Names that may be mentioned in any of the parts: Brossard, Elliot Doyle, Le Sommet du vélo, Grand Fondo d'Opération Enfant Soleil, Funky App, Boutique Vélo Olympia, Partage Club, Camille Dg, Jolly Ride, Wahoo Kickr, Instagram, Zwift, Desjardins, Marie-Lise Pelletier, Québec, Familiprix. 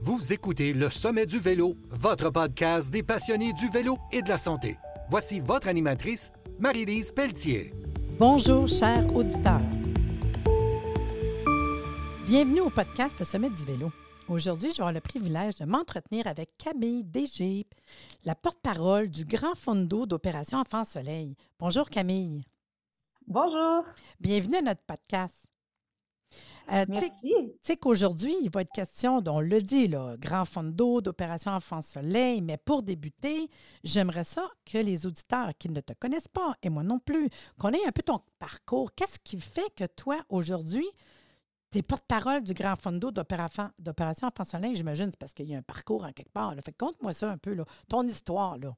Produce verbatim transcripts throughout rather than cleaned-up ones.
Vous écoutez Le Sommet du vélo, votre podcast des passionnés du vélo et de la santé. Voici votre animatrice, Marie-Lise Pelletier. Bonjour, chers auditeurs. Bienvenue au podcast Le Sommet du vélo. Aujourd'hui, je vais avoir le privilège de m'entretenir avec Camille Dg, la porte-parole du Grand Fondo d'Opération Enfant Soleil. Bonjour, Camille. Bonjour. Bienvenue à notre podcast. Euh, Merci. Tu sais qu'aujourd'hui, il va être question, on le dit, là, Grand Fondo d'Opération Enfant Soleil, mais pour débuter, j'aimerais ça que les auditeurs qui ne te connaissent pas, et moi non plus, qu'on ait un peu ton parcours. Qu'est-ce qui fait que toi, aujourd'hui, t'es porte-parole du Grand Fondo d'Opération Enfant Soleil? J'imagine c'est parce qu'il y a un parcours en quelque part. Là. Fait que conte-moi ça un peu, là, ton histoire, là.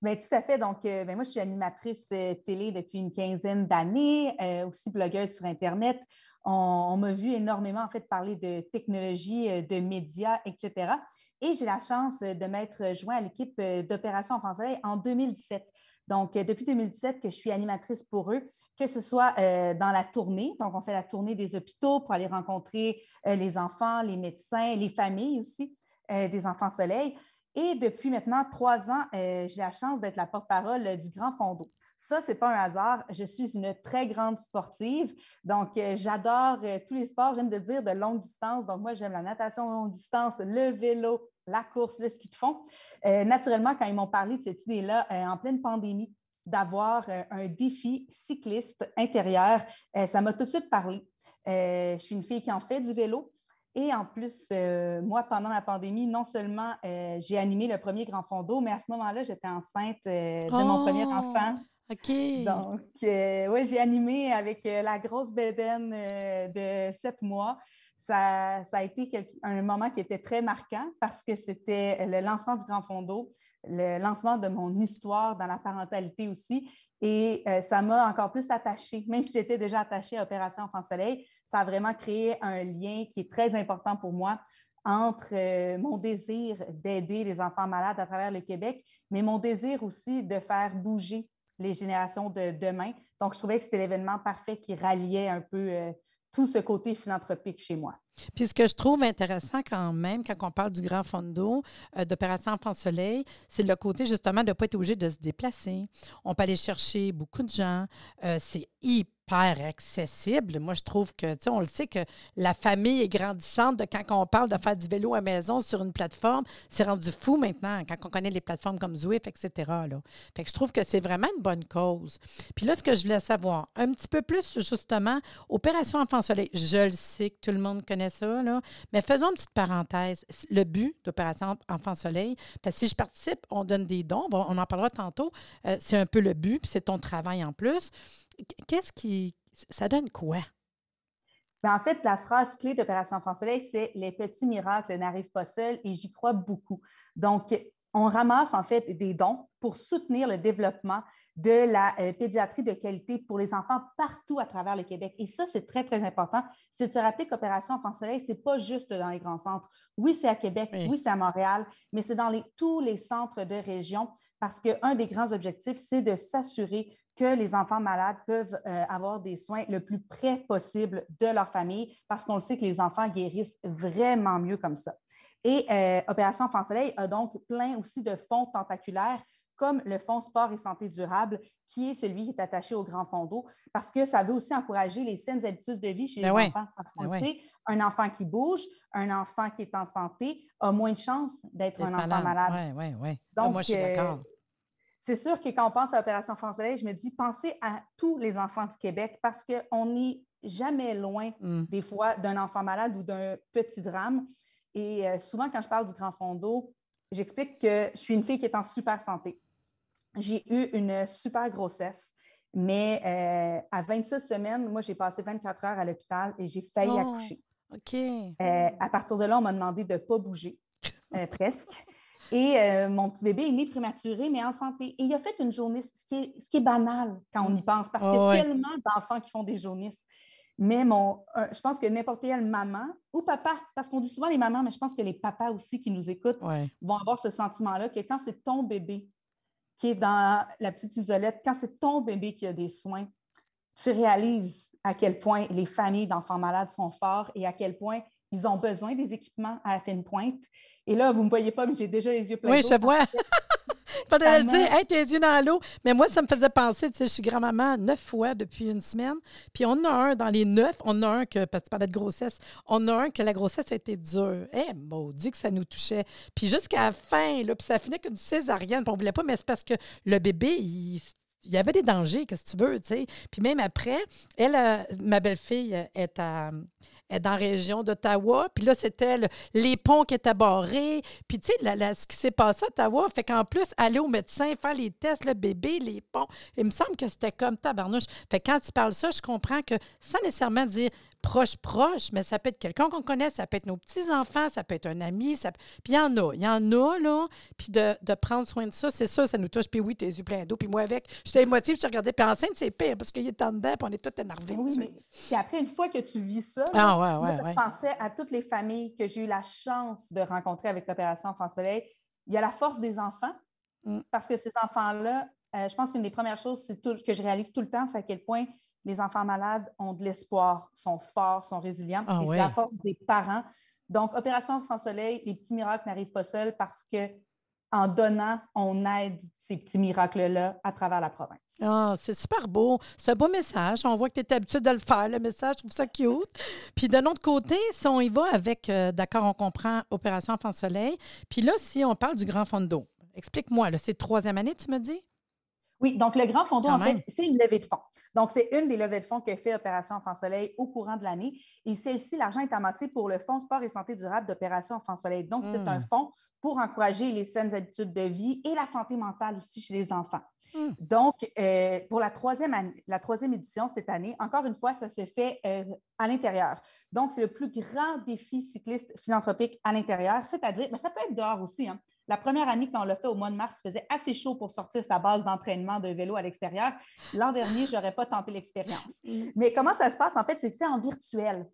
Bien, tout à fait. Donc, euh, bien, moi, je suis animatrice euh, télé depuis une quinzaine d'années, euh, aussi blogueuse sur Internet. On, on m'a vu énormément, en fait, parler de technologie, euh, de médias, et cetera. Et j'ai la chance de m'être joint à l'équipe euh, d'Opération Enfant Soleil en deux mille dix-sept. Donc, euh, depuis deux mille dix-sept que je suis animatrice pour eux, que ce soit euh, dans la tournée. Donc, on fait la tournée des hôpitaux pour aller rencontrer euh, les enfants, les médecins, les familles aussi euh, des Enfants Soleil. Et depuis maintenant trois ans, euh, j'ai la chance d'être la porte-parole euh, du Grand Fondo. Ça, ce n'est pas un hasard. Je suis une très grande sportive. Donc, euh, j'adore euh, tous les sports. J'aime de dire de longue distance. Donc, moi, j'aime la natation longue distance, le vélo, la course, le ski de fond. Euh, naturellement, quand ils m'ont parlé de cette idée-là, euh, en pleine pandémie, d'avoir euh, un défi cycliste intérieur, euh, ça m'a tout de suite parlé. Euh, je suis une fille qui en fait du vélo. Et en plus, euh, moi, pendant la pandémie, non seulement euh, j'ai animé le premier Grand Fondo, mais à ce moment-là, j'étais enceinte euh, de oh, mon premier enfant. OK. Donc, euh, oui, j'ai animé avec euh, la grosse bédaine euh, de sept mois. Ça, ça a été quelque, un moment qui était très marquant parce que c'était le lancement du Grand Fondo, le lancement de mon histoire dans la parentalité aussi. Et euh, ça m'a encore plus attachée. Même si j'étais déjà attachée à Opération Enfant Soleil, ça a vraiment créé un lien qui est très important pour moi entre euh, mon désir d'aider les enfants malades à travers le Québec, mais mon désir aussi de faire bouger les générations de demain. Donc, je trouvais que c'était l'événement parfait qui ralliait un peu euh, tout ce côté philanthropique chez moi. Puis ce que je trouve intéressant quand même, quand on parle du Grand Fondo euh, d'Opération Enfant Soleil, c'est le côté justement de ne pas être obligé de se déplacer. On peut aller chercher beaucoup de gens. Euh, c'est hyper accessible. Moi, je trouve que, tu sais, on le sait que la famille est grandissante de quand on parle de faire du vélo à maison sur une plateforme. C'est rendu fou maintenant quand on connaît les plateformes comme Zwift, et cetera. Là. Fait que je trouve que c'est vraiment une bonne cause. Puis là, ce que je voulais savoir, un petit peu plus justement, Opération Enfant Soleil, je le sais que tout le monde connaît ça, là. Mais faisons une petite parenthèse. Le but d'Opération Enfant Soleil, parce que si je participe, on donne des dons, bon, on en parlera tantôt, euh, c'est un peu le but, puis c'est ton travail en plus. Qu'est-ce qui... ça donne quoi? Bien, en fait, la phrase clé d'Opération Enfant Soleil, c'est « Les petits miracles n'arrivent pas seuls » et j'y crois beaucoup. Donc, on ramasse en fait des dons pour soutenir le développement de la euh, pédiatrie de qualité pour les enfants partout à travers le Québec. Et ça, c'est très, très important. C'est de se rappeler qu'Opération Enfant Soleil, ce n'est pas juste dans les grands centres. Oui, c'est à Québec, oui, oui c'est à Montréal, mais c'est dans les, tous les centres de région parce qu'un des grands objectifs, c'est de s'assurer que les enfants malades peuvent euh, avoir des soins le plus près possible de leur famille parce qu'on sait que les enfants guérissent vraiment mieux comme ça. Et euh, Opération Enfant Soleil a donc plein aussi de fonds tentaculaires comme le Fonds Sport et Santé Durable, qui est celui qui est attaché au Grand Fondo, parce que ça veut aussi encourager les saines habitudes de vie chez ben les ouais. enfants. Parce qu'on ben sait, ouais. un enfant qui bouge, un enfant qui est en santé, a moins de chances d'être un malade. enfant malade. Oui, oui, oui. Donc, moi, je suis d'accord. Euh, c'est sûr que quand on pense à Opération Enfant Soleil, je me dis, pensez à tous les enfants du Québec, parce qu'on n'est jamais loin, mm. des fois, d'un enfant malade ou d'un petit drame. Et souvent, quand je parle du Grand Fondo, j'explique que je suis une fille qui est en super santé. J'ai eu une super grossesse, mais euh, à vingt-six semaines, moi, j'ai passé vingt-quatre heures à l'hôpital et j'ai failli oh, accoucher. OK. Euh, à partir de là, on m'a demandé de ne pas bouger, euh, presque. Et euh, mon petit bébé est né prématuré, mais en santé. Et il a fait une jaunisse, ce qui est, ce qui est banal quand on y pense, parce oh, qu'il y a ouais. tellement d'enfants qui font des jaunisses. Mais mon, euh, je pense que n'importe quelle maman ou papa, parce qu'on dit souvent les mamans, mais je pense que les papas aussi qui nous écoutent ouais. vont avoir ce sentiment-là que quand c'est ton bébé qui est dans la petite isolette, quand c'est ton bébé qui a des soins, tu réalises à quel point les familles d'enfants malades sont forts et à quel point ils ont besoin des équipements à la fine pointe. Et là, vous ne me voyez pas, mais j'ai déjà les yeux pleins d'eau. Oui, je vois. Il faudrait le dire, hey, t'es les yeux dans l'eau. Mais moi, ça me faisait penser, tu sais, je suis grand-maman neuf fois depuis une semaine. Puis on a un dans les neuf, on a un que, parce que tu parlais de grossesse, on a un que la grossesse a été dure. Eh, hey, maudit que ça nous touchait. Puis jusqu'à la fin, là, puis ça finit qu'une césarienne. Puis on ne voulait pas, mais c'est parce que le bébé, il. Il y avait des dangers, qu'est-ce que tu veux, tu sais. Puis même après, elle, euh, ma belle-fille est, à, est dans la région d'Ottawa, puis là, c'était le, les ponts qui étaient barrés, puis tu sais, la, la, ce qui s'est passé à Ottawa, fait qu'en plus, aller au médecin, faire les tests, le bébé, les ponts, il me semble que c'était comme tabarnouche. Fait que quand tu parles ça, je comprends que sans nécessairement dire proche-proche, mais ça peut être quelqu'un qu'on connaît, ça peut être nos petits-enfants, ça peut être un ami, ça... puis il y en a, il y en a, là, puis de, de prendre soin de ça, c'est ça, ça nous touche, puis oui, t'es les yeux pleins d'eau, puis moi avec, j'étais émotive, je te regardais, puis enceinte, c'est pire, parce qu'il est en dedans, puis on est tous énervés. Oui, mais... puis après, une fois que tu vis ça, ah, là, ouais, ouais, moi, je ouais. pensais à toutes les familles que j'ai eu la chance de rencontrer avec l'opération Enfant Soleil. Il y a la force des enfants, mm. parce que ces enfants-là, euh, je pense qu'une des premières choses c'est tout, que je réalise tout le temps, c'est à quel point les enfants malades ont de l'espoir, sont forts, sont résilients. Ah, et ouais. c'est la force des parents. Donc, Opération Enfant Soleil, les petits miracles n'arrivent pas seuls parce que en donnant, on aide ces petits miracles-là à travers la province. Ah, c'est super beau. C'est un beau message. On voit que tu es habituée de le faire, le message. Je trouve ça cute. Puis, d'un autre côté, si on y va avec, euh, d'accord, on comprend Opération Enfant Soleil. Puis là, si on parle du Grand Fondo, explique-moi, là, c'est troisième année, tu me dis? Oui, donc le Grand Fondo, en fait, c'est une levée de fonds. Donc, c'est une des levées de fonds que fait Opération Enfant Soleil au courant de l'année. Et celle-ci, l'argent est amassé pour le Fonds Sport et Santé durable d'Opération Enfant Soleil. Donc, mmh. c'est un fonds pour encourager les saines habitudes de vie et la santé mentale aussi chez les enfants. Mmh. Donc, euh, pour la troisième, année, la troisième édition cette année, encore une fois, ça se fait euh, à l'intérieur. Donc, c'est le plus grand défi cycliste philanthropique à l'intérieur, c'est-à-dire, mais ça peut être dehors aussi, hein. La première année, quand on l'a fait au mois de mars, il faisait assez chaud pour sortir sa base d'entraînement de vélo à l'extérieur. L'an dernier, je n'aurais pas tenté l'expérience. Mais comment ça se passe? En fait, c'est que c'est en virtuel.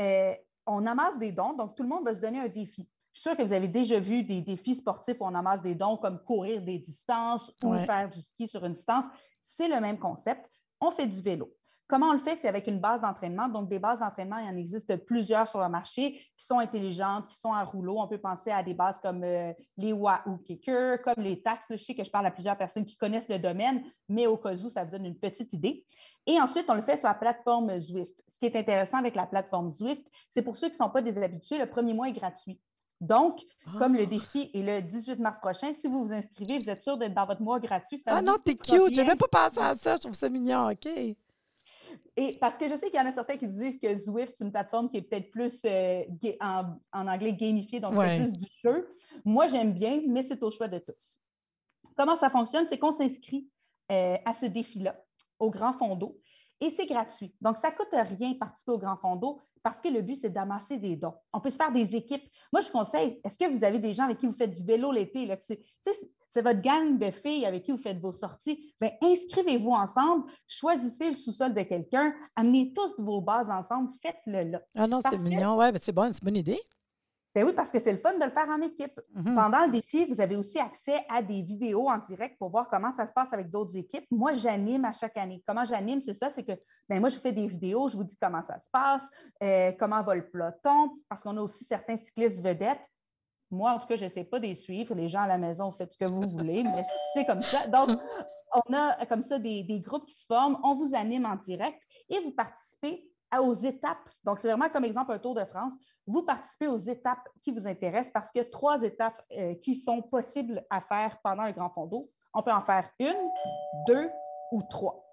Euh, on amasse des dons, donc tout le monde va se donner un défi. Je suis sûre que vous avez déjà vu des défis sportifs où on amasse des dons comme courir des distances ou ouais. faire du ski sur une distance. C'est le même concept. On fait du vélo. Comment on le fait? C'est avec une base d'entraînement. Donc, des bases d'entraînement, il en existe plusieurs sur le marché qui sont intelligentes, qui sont en rouleau. On peut penser à des bases comme euh, les Wahoo Kickr, comme les taxes. Je sais que je parle à plusieurs personnes qui connaissent le domaine, mais au cas où, ça vous donne une petite idée. Et ensuite, on le fait sur la plateforme Zwift. Ce qui est intéressant avec la plateforme Zwift, c'est pour ceux qui ne sont pas des habitués, le premier mois est gratuit. Donc, oh. comme le défi est le dix-huit mars prochain, si vous vous inscrivez, vous êtes sûr d'être dans votre mois gratuit. Ça ah non, t'es cute! Je n'ai même pas pensé à ça. Je trouve ça mignon. OK. Et parce que je sais qu'il y en a certains qui disent que Zwift, c'est une plateforme qui est peut-être plus, euh, ga- en, en anglais, gamifiée, donc ouais. plus du jeu. Moi, j'aime bien, mais c'est au choix de tous. Comment ça fonctionne? C'est qu'on s'inscrit euh, à ce défi-là, au Grand Fondo, et c'est gratuit. Donc, ça ne coûte rien participer au Grand Fondo parce que le but, c'est d'amasser des dons. On peut se faire des équipes. Moi, je conseille, est-ce que vous avez des gens avec qui vous faites du vélo l'été? Là, que c'est, tu sais, c'est votre gang de filles avec qui vous faites vos sorties. Bien, inscrivez-vous ensemble, choisissez le sous-sol de quelqu'un, amenez tous vos bases ensemble, faites-le là. Ah non, parce c'est que, mignon, ouais, mais c'est bon, c'est une bonne idée. Ben oui, parce que c'est le fun de le faire en équipe. Mm-hmm. Pendant le défi, vous avez aussi accès à des vidéos en direct pour voir comment ça se passe avec d'autres équipes. Moi, j'anime à chaque année. Comment j'anime, c'est ça, c'est que ben moi, je fais des vidéos, je vous dis comment ça se passe, euh, comment va le peloton, parce qu'on a aussi certains cyclistes vedettes. Moi, en tout cas, je ne sais pas des suivre. Les gens à la maison, faites ce que vous voulez, mais c'est comme ça. Donc, on a comme ça des, des groupes qui se forment. On vous anime en direct et vous participez à, aux étapes. Donc, c'est vraiment comme exemple un Tour de France. Vous participez aux étapes qui vous intéressent parce qu'il y a trois étapes euh, qui sont possibles à faire pendant le Grand Fondo. On peut en faire une, deux ou trois.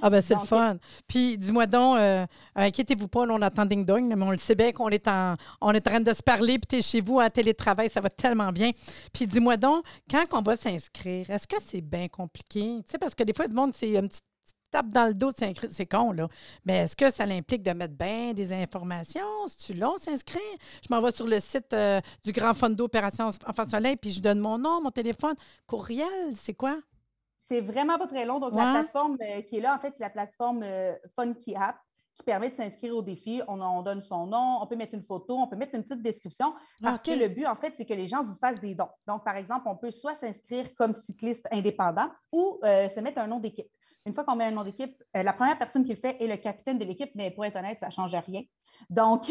Ah ben c'est donc, le fun. Puis dis-moi donc, euh, inquiétez-vous pas, là, on attend ding-dong, mais on le sait bien qu'on est en, on est en train de se parler, puis t'es chez vous en télétravail, ça va tellement bien. Puis dis-moi donc, quand on va s'inscrire, est-ce que c'est bien compliqué? Tu sais, parce que des fois, du monde, c'est une petite tape dans le dos de s'inscrire, c'est con, là. Mais est-ce que ça l'implique de mettre bien des informations? C'est-tu long s'inscrire? Je m'en vais sur le site euh, du Grand Fondo Opération Enfant Soleil, puis je donne mon nom, mon téléphone, courriel, c'est quoi? C'est vraiment pas très long. Donc, ouais. la plateforme euh, qui est là, en fait, c'est la plateforme euh, Funky App qui permet de s'inscrire au défi. On, on donne son nom, on peut mettre une photo, on peut mettre une petite description parce okay. que le but, en fait, c'est que les gens vous fassent des dons. Donc, par exemple, on peut soit s'inscrire comme cycliste indépendant ou euh, se mettre un nom d'équipe. Une fois qu'on met un nom d'équipe, euh, la première personne qui le fait est le capitaine de l'équipe, mais pour être honnête, ça ne change rien. Donc,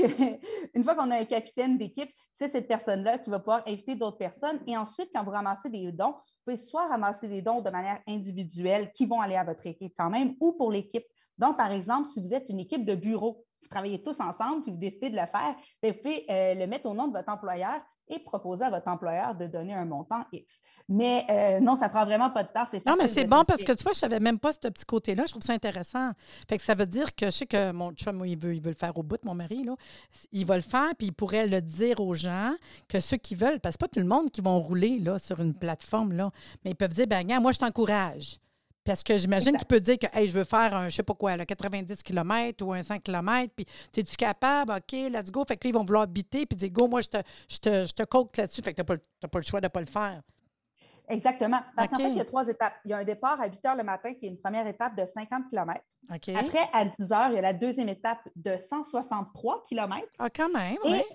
une fois qu'on a un capitaine d'équipe, c'est cette personne-là qui va pouvoir inviter d'autres personnes. Et ensuite, quand vous ramassez des dons, vous pouvez soit ramasser des dons de manière individuelle qui vont aller à votre équipe quand même ou pour l'équipe. Donc, par exemple, si vous êtes une équipe de bureau, vous travaillez tous ensemble puis vous décidez de le faire, bien, vous pouvez euh, le mettre au nom de votre employeur et proposer à votre employeur de donner un montant X. Mais euh, non, ça ne prend vraiment pas de temps. C'est non, mais c'est bon parce que tu vois, je ne savais même pas ce petit côté-là. Je trouve ça intéressant. Fait que ça veut dire que je sais que mon chum, il veut, il veut le faire au bout de mon mari. Là. Il va le faire puis il pourrait le dire aux gens que ceux qui veulent, parce que ce n'est pas tout le monde qui vont rouler là, sur une plateforme, là, mais ils peuvent dire, ben gars, moi, je t'encourage. Parce que j'imagine exact. Qu'il peut dire que hey, je veux faire un, je sais pas quoi, là, quatre-vingt-dix kilomètres ou un cinq kilomètres, puis t'es-tu capable? OK, let's go. Fait que là, ils vont vouloir biter, puis dire go, moi, je te, je te, je te coach là-dessus. Fait que t'as pas, t'as pas le choix de pas le faire. Exactement. Parce okay. qu'en fait, il y a trois étapes. Il y a un départ à huit heures le matin, qui est une première étape de cinquante kilomètres. Okay. Après, à dix heures, il y a la deuxième étape de cent soixante-trois kilomètres. Ah, quand même, oui. Et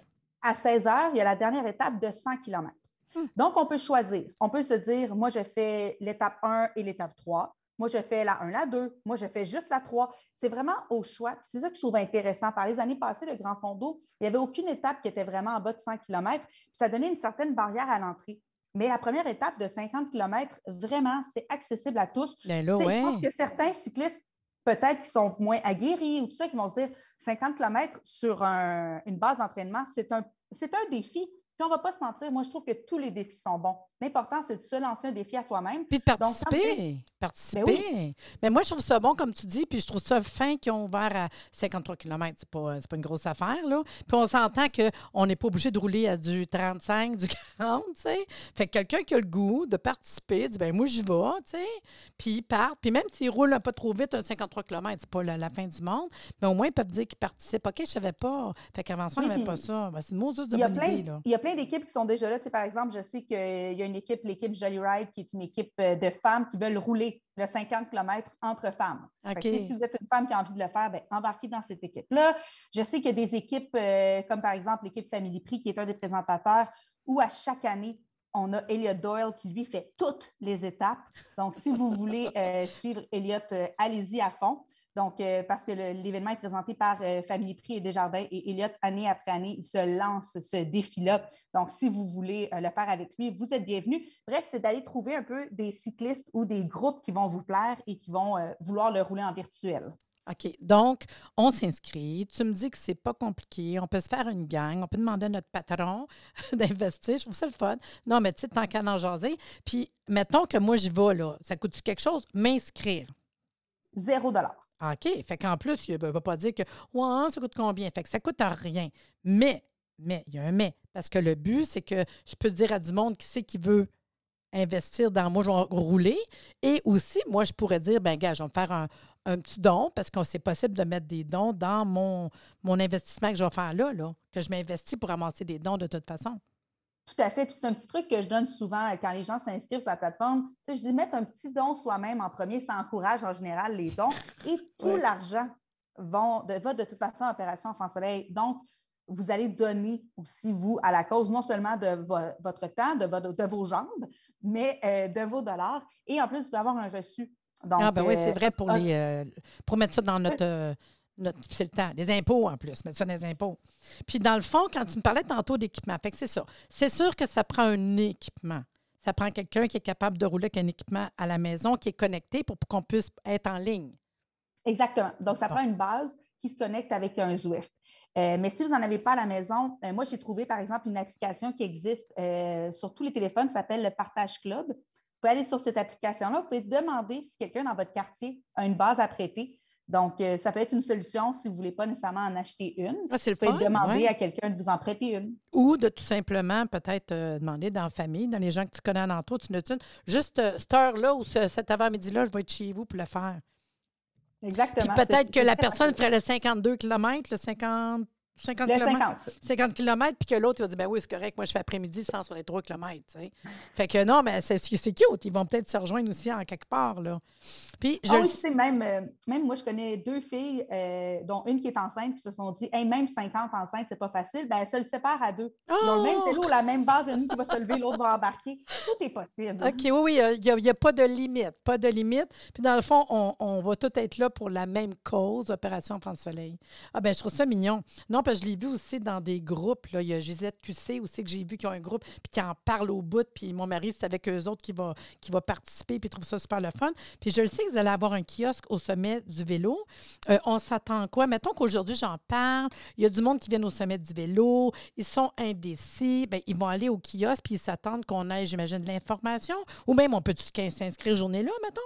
à seize heures, il y a la dernière étape de cent kilomètres. Hmm. Donc, on peut choisir. On peut se dire, moi, je fais l'étape un et l'étape trois. Moi, je fais la un, la deux. Moi, je fais juste la trois. C'est vraiment au choix. Puis c'est ça que je trouve intéressant. Par les années passées, le Grand Fondo, il n'y avait aucune étape qui était vraiment en bas de cent kilomètres. Puis ça donnait une certaine barrière à l'entrée. Mais la première étape de cinquante kilomètres, vraiment, c'est accessible à tous. Là, ouais. Je pense que certains cyclistes, peut-être qui sont moins aguerris ou tout ça, qui vont se dire cinquante kilomètres sur un, une base d'entraînement, c'est un, c'est un défi. Puis on ne va pas se mentir, moi, je trouve que tous les défis sont bons. L'important, c'est de se lancer un défi à soi-même. Puis de participer. Donc, participer. Ben oui. Mais moi, je trouve ça bon, comme tu dis, puis je trouve ça fin qu'ils ont ouvert à cinquante-trois kilomètres. C'est pas, c'est pas une grosse affaire, là. Puis on s'entend qu'on n'est pas obligé de rouler à du trente-cinq, du quarante, tu sais. Fait que quelqu'un qui a le goût de participer, dit, bien, moi, j'y vais, tu sais. Puis ils partent. Puis même s'ils roulent un peu trop vite, un cinquante-trois kilomètres, c'est pas la, la fin du monde, mais au moins, ils peuvent dire qu'ils participent. OK, je savais pas. Fait qu'avant ça, on n'avait pas ça. Ben, c'est une mauvaise de bonne idée, là. Plein d'équipes qui sont déjà là. Tu sais, par exemple, je sais qu'il y a une équipe, l'équipe Jolly Ride, qui est une équipe de femmes qui veulent rouler le cinquante kilomètres entre femmes. Okay. Fait que, si vous êtes une femme qui a envie de le faire, bien, embarquez dans cette équipe-là. Je sais qu'il y a des équipes, euh, comme par exemple l'équipe Familiprix, qui est un des présentateurs, où à chaque année, on a Elliot Doyle qui, lui, fait toutes les étapes. Donc, si vous voulez euh, suivre Elliot, euh, allez-y à fond. Donc, euh, parce que le, l'événement est présenté par euh, Familiprix et Desjardins et Elliot, année après année, il se lance ce défi-là. Donc, si vous voulez euh, le faire avec lui, vous êtes bienvenus. Bref, c'est d'aller trouver un peu des cyclistes ou des groupes qui vont vous plaire et qui vont euh, vouloir le rouler en virtuel. OK. Donc, on s'inscrit. Tu me dis que c'est pas compliqué. On peut se faire une gang. On peut demander à notre patron d'investir. Je trouve ça le fun. Non, mais tu sais, tant qu'à en jaser. Puis, mettons que moi, j'y vais, là. Ça coûte-tu quelque chose? M'inscrire? Zéro dollar. OK. Fait qu'en plus, il ne va pas dire que ouais, ça coûte combien. Fait que ça ne coûte rien. Mais, mais, il y a un mais. Parce que le but, c'est que je peux dire à du monde qui sait qui veut investir dans moi, je vais rouler. Et aussi, moi, je pourrais dire, ben gars, je vais me faire un, un petit don parce que c'est possible de mettre des dons dans mon, mon investissement que je vais faire là, là, que je m'investis pour ramasser des dons de toute façon. Tout à fait. Puis c'est un petit truc que je donne souvent quand les gens s'inscrivent sur la plateforme. Tu sais, je dis, mettre un petit don soi-même en premier, ça encourage en général les dons. Et tout ouais. l'argent vont, de, va de toute façon à Opération Enfant Soleil. Donc, vous allez donner aussi, vous, à la cause, non seulement de vo- votre temps, de, vo- de vos jambes, mais euh, de vos dollars. Et en plus, vous pouvez avoir un reçu. Donc, ah ben euh, oui, c'est vrai pour, les, euh, pour mettre ça dans notre... Euh, Notre, c'est le temps. Des impôts, en plus. Mettre ça dans les impôts. Puis, dans le fond, quand tu me parlais tantôt d'équipement, fait que c'est ça. C'est sûr que ça prend un équipement. Ça prend quelqu'un qui est capable de rouler avec un équipement à la maison, qui est connecté pour qu'on puisse être en ligne. Exactement. Donc, ça bon. prend une base qui se connecte avec un Zwift. Euh, mais si vous n'en avez pas à la maison, euh, moi, j'ai trouvé, par exemple, une application qui existe euh, sur tous les téléphones, qui s'appelle le Partage Club. Vous pouvez aller sur cette application-là. Vous pouvez demander si quelqu'un dans votre quartier a une base à prêter. Donc, euh, ça peut être une solution si vous ne voulez pas nécessairement en acheter une. Ah, c'est le vous pouvez fun, demander ouais. à quelqu'un de vous en prêter une. Ou de tout simplement peut-être euh, demander dans la famille, dans les gens que tu connais alentour, tu ne tunes. Juste euh, cette heure-là ou ce, cet avant-midi-là, je vais être chez vous pour le faire. Exactement. Puis peut-être c'est, que c'est la personne ferait le cinquante-deux kilomètres, le cinquante cinquante kilomètres, puis que l'autre, il va dire, ben oui, c'est correct, moi, je fais après-midi cent sur les trois kilomètres, tu sais. Fait que non, mais c'est, c'est cute, ils vont peut-être se rejoindre aussi en quelque part, là. Puis, je... Ah oui, tu sais, même, même moi, je connais deux filles, euh, dont une qui est enceinte, qui se sont dit, hey, même cinquante enceintes, c'est pas facile, ben elles se le séparent à deux. Oh! Ils ont le même vélo, la même base, une qui va se lever, l'autre va embarquer. Tout est possible. OK, oui, oui, il n'y a, a pas de limite, pas de limite. Puis dans le fond, on, on va tous être là pour la même cause, Opération Enfant Soleil. Ah ben je trouve ça mignon. Non, parce que je l'ai vu aussi dans des groupes. Là. Il y a Gisette Q C aussi que j'ai vu qui ont un groupe puis qui en parle au bout. Puis mon mari, c'est avec eux autres qui va, qui va participer puis trouve ça super le fun. Puis je le sais que vous allez avoir un kiosque au Sommet du vélo. Euh, on s'attend à quoi? Mettons qu'aujourd'hui, j'en parle. Il y a du monde qui vient au Sommet du vélo. Ils sont indécis. Bien, ils vont aller au kiosque puis ils s'attendent qu'on ait, j'imagine, de l'information. Ou même, on peut-tu s'inscrire journée-là, mettons?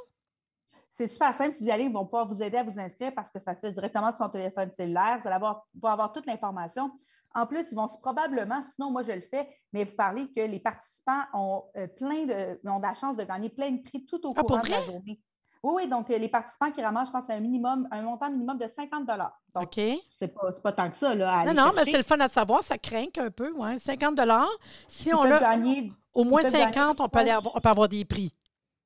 C'est super simple. Si vous y allez, ils vont pouvoir vous aider à vous inscrire parce que ça se fait directement de son téléphone cellulaire. Vous allez avoir, pouvoir avoir toute l'information. En plus, ils vont probablement, sinon moi je le fais, mais vous parlez que les participants ont, euh, plein de, ont de la chance de gagner plein de prix tout au ah, courant de la journée. Oui, oui. Donc, euh, les participants qui ramassent, je pense, un minimum, un montant minimum de cinquante dollars. Donc, OK. C'est pas, c'est pas tant que ça, là, à aller Non, non, chercher. Mais c'est le fun à savoir. Ça craque un peu, ouais. cinquante dollars. Si on l'a, gagner, au moins cinquante, on peut, aller avoir, on peut avoir des prix.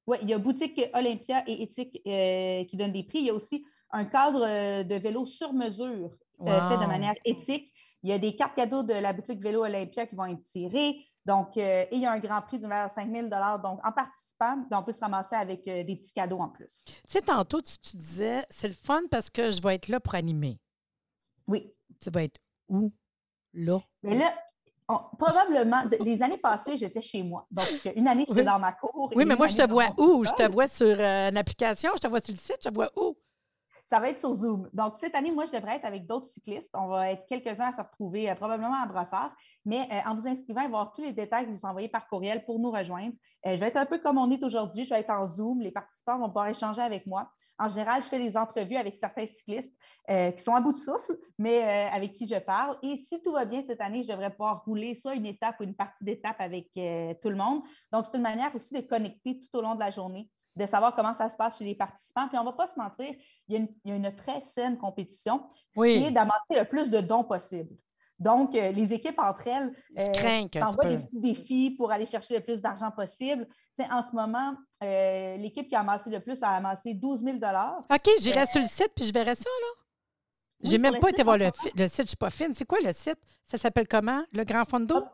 Oui, il y a Boutique Olympia et Éthique euh, qui donnent des prix. Il y a aussi un cadre euh, de vélo sur mesure euh, wow. fait de manière éthique. Il y a des cartes cadeaux de la Boutique Vélo Olympia qui vont être tirées. Donc, euh, et il y a un grand prix de cinq mille dollars. Donc, en participant, on peut se ramasser avec euh, des petits cadeaux en plus. Tu sais, tantôt, tu, tu disais, c'est le fun parce que je vais être là pour animer. Oui. Tu vas être où? Là? Mais là... On, probablement, les années passées, j'étais chez moi. Donc, une année, j'étais oui. dans ma cour. Oui, mais moi, je te vois où? Je te vois sur euh, une application, je te vois sur le site, je te vois où? Ça va être sur Zoom. Donc, cette année, moi, je devrais être avec d'autres cyclistes. On va être quelques-uns à se retrouver euh, probablement à Brossard. Mais euh, en vous inscrivant, voir tous les détails que vous envoyez par courriel pour nous rejoindre. Euh, je vais être un peu comme on est aujourd'hui. Je vais être en Zoom. Les participants vont pouvoir échanger avec moi. En général, je fais des entrevues avec certains cyclistes euh, qui sont à bout de souffle, mais euh, avec qui je parle. Et si tout va bien cette année, je devrais pouvoir rouler soit une étape ou une partie d'étape avec euh, tout le monde. Donc, c'est une manière aussi de connecter tout au long de la journée, de savoir comment ça se passe chez les participants. Puis, on ne va pas se mentir, il y a une, il y a une très saine compétition, ce oui. qui est d'amasser le plus de dons possible. Donc, euh, les équipes entre elles euh, s'envoient des petits défis pour aller chercher le plus d'argent possible. T'sais, en ce moment, euh, l'équipe qui a amassé le plus a amassé douze mille dollars. OK, j'irai euh, sur le site puis je verrai ça, là. Oui, j'ai même pas site, été voir le, fi- le site, je ne suis pas fine. C'est quoi le site? Ça s'appelle comment? Le Grand Fondo? Oh.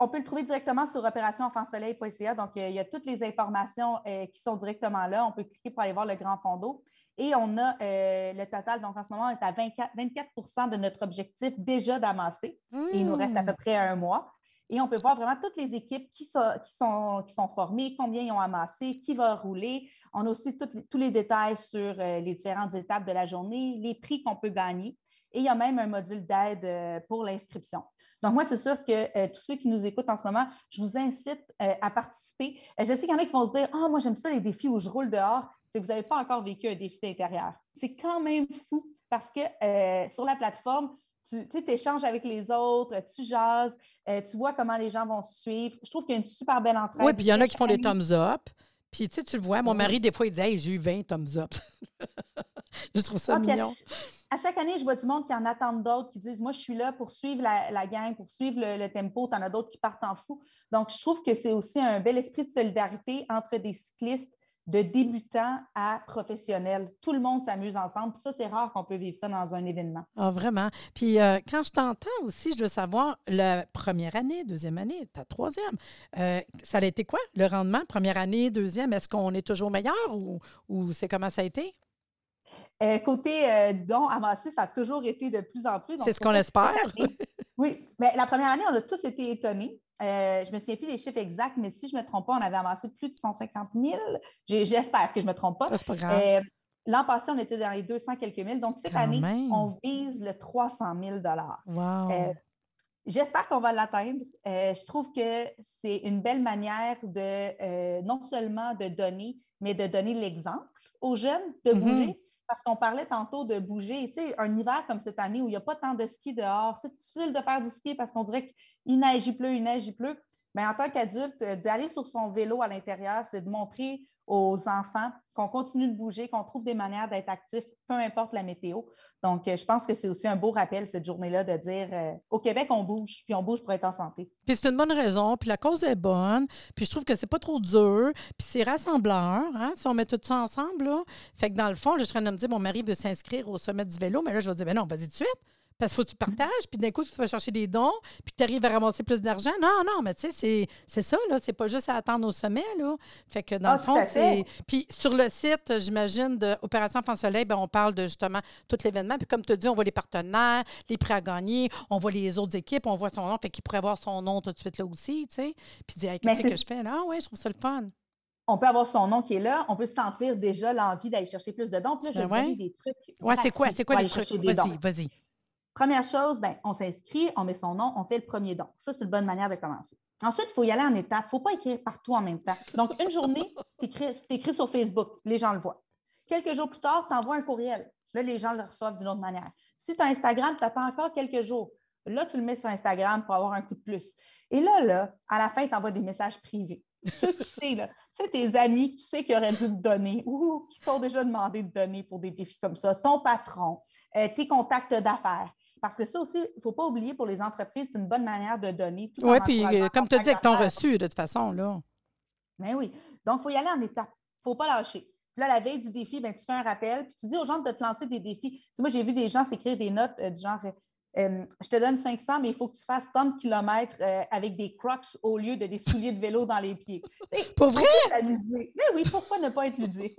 On peut le trouver directement sur opération enfant soleil point c a. Donc, euh, il y a toutes les informations euh, qui sont directement là. On peut cliquer pour aller voir le Grand Fondo. Et on a euh, le total, donc en ce moment, on est à vingt-quatre, vingt-quatre pour cent de notre objectif déjà d'amasser. Mmh. Et il nous reste à peu près un mois. Et on peut voir vraiment toutes les équipes qui sont, qui sont, qui sont formées, combien ils ont amassé, qui va rouler. On a aussi tout, tous les détails sur euh, les différentes étapes de la journée, les prix qu'on peut gagner. Et il y a même un module d'aide euh, pour l'inscription. Donc, moi, c'est sûr que euh, tous ceux qui nous écoutent en ce moment, je vous incite euh, à participer. Euh, je sais qu'il y en a qui vont se dire « Ah, oh, moi, j'aime ça les défis où je roule dehors », c'est que vous n'avez pas encore vécu un défi d'intérieur. C'est quand même fou parce que euh, sur la plateforme, tu échanges avec les autres, tu jases, euh, tu vois comment les gens vont se suivre. Je trouve qu'il y a une super belle entraide. Oui, puis il y en a qui font des thumbs up. Puis tu sais, tu le vois, mon mari, des fois, il dit « Hey, j'ai eu vingt thumbs up. » Je trouve ça ah, mignon. À chaque année, je vois du monde qui en attend d'autres, qui disent « Moi, je suis là pour suivre la, la gang, pour suivre le, le tempo. » T'en as d'autres qui partent en fou. Donc, je trouve que c'est aussi un bel esprit de solidarité entre des cyclistes de débutants à professionnels. Tout le monde s'amuse ensemble. Puis ça, c'est rare qu'on peut vivre ça dans un événement. Ah, vraiment. Puis euh, quand je t'entends aussi, je veux savoir, la première année, deuxième année, ta troisième, euh, ça a été quoi, le rendement? Première année, deuxième, est-ce qu'on est toujours meilleur ou, ou c'est comment ça a été? Euh, côté euh, dons amassés, ça a toujours été de plus en plus. Donc, c'est ce qu'on espère. Oui, mais la première année, on a tous été étonnés. Euh, je ne me souviens plus des chiffres exacts, mais si je ne me trompe pas, on avait amassé plus de cent cinquante mille. J'ai, j'espère que je ne me trompe pas. Ça, c'est pas grave. Euh, l'an passé, on était dans les deux cents quelques mille. Donc, cette Quand année, même. on vise le trois cent mille. Wow. Euh, j'espère qu'on va l'atteindre. Euh, je trouve que c'est une belle manière de euh, non seulement de donner, mais de donner l'exemple aux jeunes de bouger. Mm-hmm. Parce qu'on parlait tantôt de bouger. Tu sais, un hiver comme cette année où il n'y a pas tant de ski dehors, c'est difficile de faire du ski parce qu'on dirait qu'il neige, il pleut, il neige, il pleut. Mais en tant qu'adulte, d'aller sur son vélo à l'intérieur, c'est de montrer aux enfants, qu'on continue de bouger, qu'on trouve des manières d'être actifs, peu importe la météo. Donc, je pense que c'est aussi un beau rappel, cette journée-là, de dire euh, au Québec, on bouge, puis on bouge pour être en santé. Puis c'est une bonne raison, puis la cause est bonne, puis je trouve que c'est pas trop dur, puis c'est rassembleur, hein, si on met tout ça ensemble, là. Fait que dans le fond, je serais en train de me dire, mon mari veut s'inscrire au Sommet du vélo, mais là, je vais dire, ben non, vas-y tout de suite. Parce qu'il faut que tu partages, puis d'un coup, tu vas chercher des dons, puis que tu arrives à ramasser plus d'argent. Non, non, mais tu sais, c'est, c'est ça, là. C'est pas juste à attendre au sommet, là. Fait que dans ah, le fond, c'est... Puis sur le site, j'imagine, d'Opération Enfant Soleil, ben on parle de, justement, tout l'événement. Puis comme tu dis, on voit les partenaires, les prix à gagner, on voit les autres équipes, on voit son nom. Fait qu'il pourrait avoir son nom tout de suite là aussi, tu sais. Puis dire, hey, qu'est-ce que je fais? Ah oui, je trouve ça le fun. On peut avoir son nom qui est là, on peut sentir déjà l'envie d'aller chercher plus de dons. Puis là, je vais ben ouais. des trucs. Oui, c'est quoi, c'est quoi les trucs? Vas-y, vas-y. Première chose, ben, on s'inscrit, on met son nom, on fait le premier don. Ça, c'est une bonne manière de commencer. Ensuite, il faut y aller en étapes. Il ne faut pas écrire partout en même temps. Donc, une journée, tu écris sur Facebook. Les gens le voient. Quelques jours plus tard, tu envoies un courriel. Là, les gens le reçoivent d'une autre manière. Si tu as Instagram, tu attends encore quelques jours. Là, tu le mets sur Instagram pour avoir un coup de plus. Et là, là, à la fin, tu envoies des messages privés. Ceux que tu sais, là, tu sais, tes amis que tu sais qui auraient dû te donner ou qui t'ont déjà demandé de donner pour des défis comme ça, ton patron, euh, tes contacts d'affaires. Parce que ça aussi, il ne faut pas oublier, pour les entreprises, c'est une bonne manière de donner. Oui, puis comme tu as dit, avec ton reçu, de toute façon, là. Bien oui. Donc, il faut y aller en étapes. Il ne faut pas lâcher. Puis là, la veille du défi, ben, tu fais un rappel, puis tu dis aux gens de te lancer des défis. Tu sais, moi, j'ai vu des gens s'écrire des notes euh, du genre euh, « Je te donne cinq cents, mais il faut que tu fasses tant de kilomètres euh, avec des crocs au lieu de des souliers de vélo dans les pieds. » Pour vrai? Mais oui, pourquoi ne pas être ludique?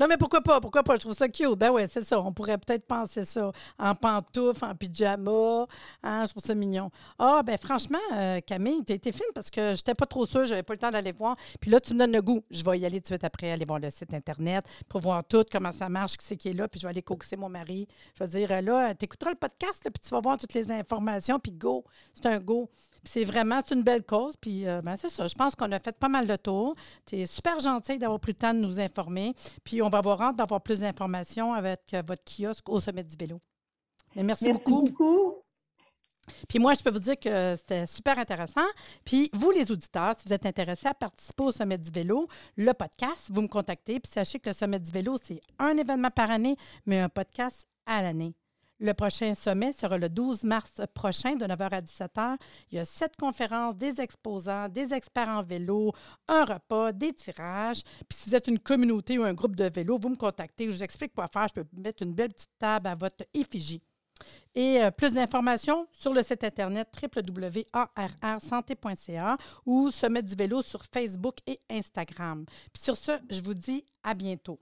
Non, mais pourquoi pas? Pourquoi pas? Je trouve ça cute. Ben oui, c'est ça. On pourrait peut-être penser ça en pantoufles, en pyjama. Hein? Je trouve ça mignon. Ah, ben franchement, euh, Camille, tu as été fine parce que je n'étais pas trop sûre. Je n'avais pas le temps d'aller voir. Puis là, tu me donnes le goût. Je vais y aller tout de suite après, aller voir le site Internet pour voir tout, comment ça marche, qui c'est qui est là. Puis je vais aller coaxer mon mari. Je vais dire, là, tu écouteras le podcast, là, puis tu vas voir toutes les informations. Puis go. C'est un go. C'est vraiment, c'est une belle cause. Puis, euh, ben, c'est ça. Je pense qu'on a fait pas mal de tours. Tu es super gentille d'avoir pris le temps de nous informer. Puis, on va avoir hâte d'avoir plus d'informations avec euh, votre kiosque au Sommet du vélo. Mais merci, merci beaucoup. beaucoup. Puis moi, je peux vous dire que c'était super intéressant. Puis vous, les auditeurs, si vous êtes intéressés à participer au Sommet du vélo, le podcast, vous me contactez. Puis sachez que le Sommet du vélo, c'est un événement par année, mais un podcast à l'année. Le prochain sommet sera le douze mars prochain, de neuf heures à dix-sept heures. Il y a sept conférences, des exposants, des experts en vélo, un repas, des tirages. Puis si vous êtes une communauté ou un groupe de vélo, vous me contactez, je vous explique quoi faire. Je peux mettre une belle petite table à votre effigie. Et euh, plus d'informations sur le site Internet w w w point a r r santé point c a ou Sommet du vélo sur Facebook et Instagram. Puis sur ce, je vous dis à bientôt.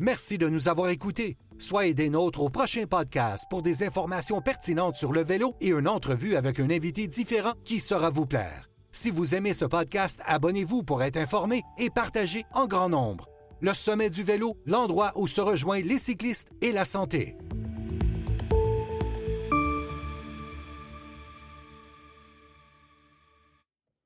Merci de nous avoir écoutés. Soyez des nôtres au prochain podcast pour des informations pertinentes sur le vélo et une entrevue avec un invité différent qui saura vous plaire. Si vous aimez ce podcast, abonnez-vous pour être informé et partagez en grand nombre. Le Sommet du vélo, l'endroit où se rejoignent les cyclistes et la santé.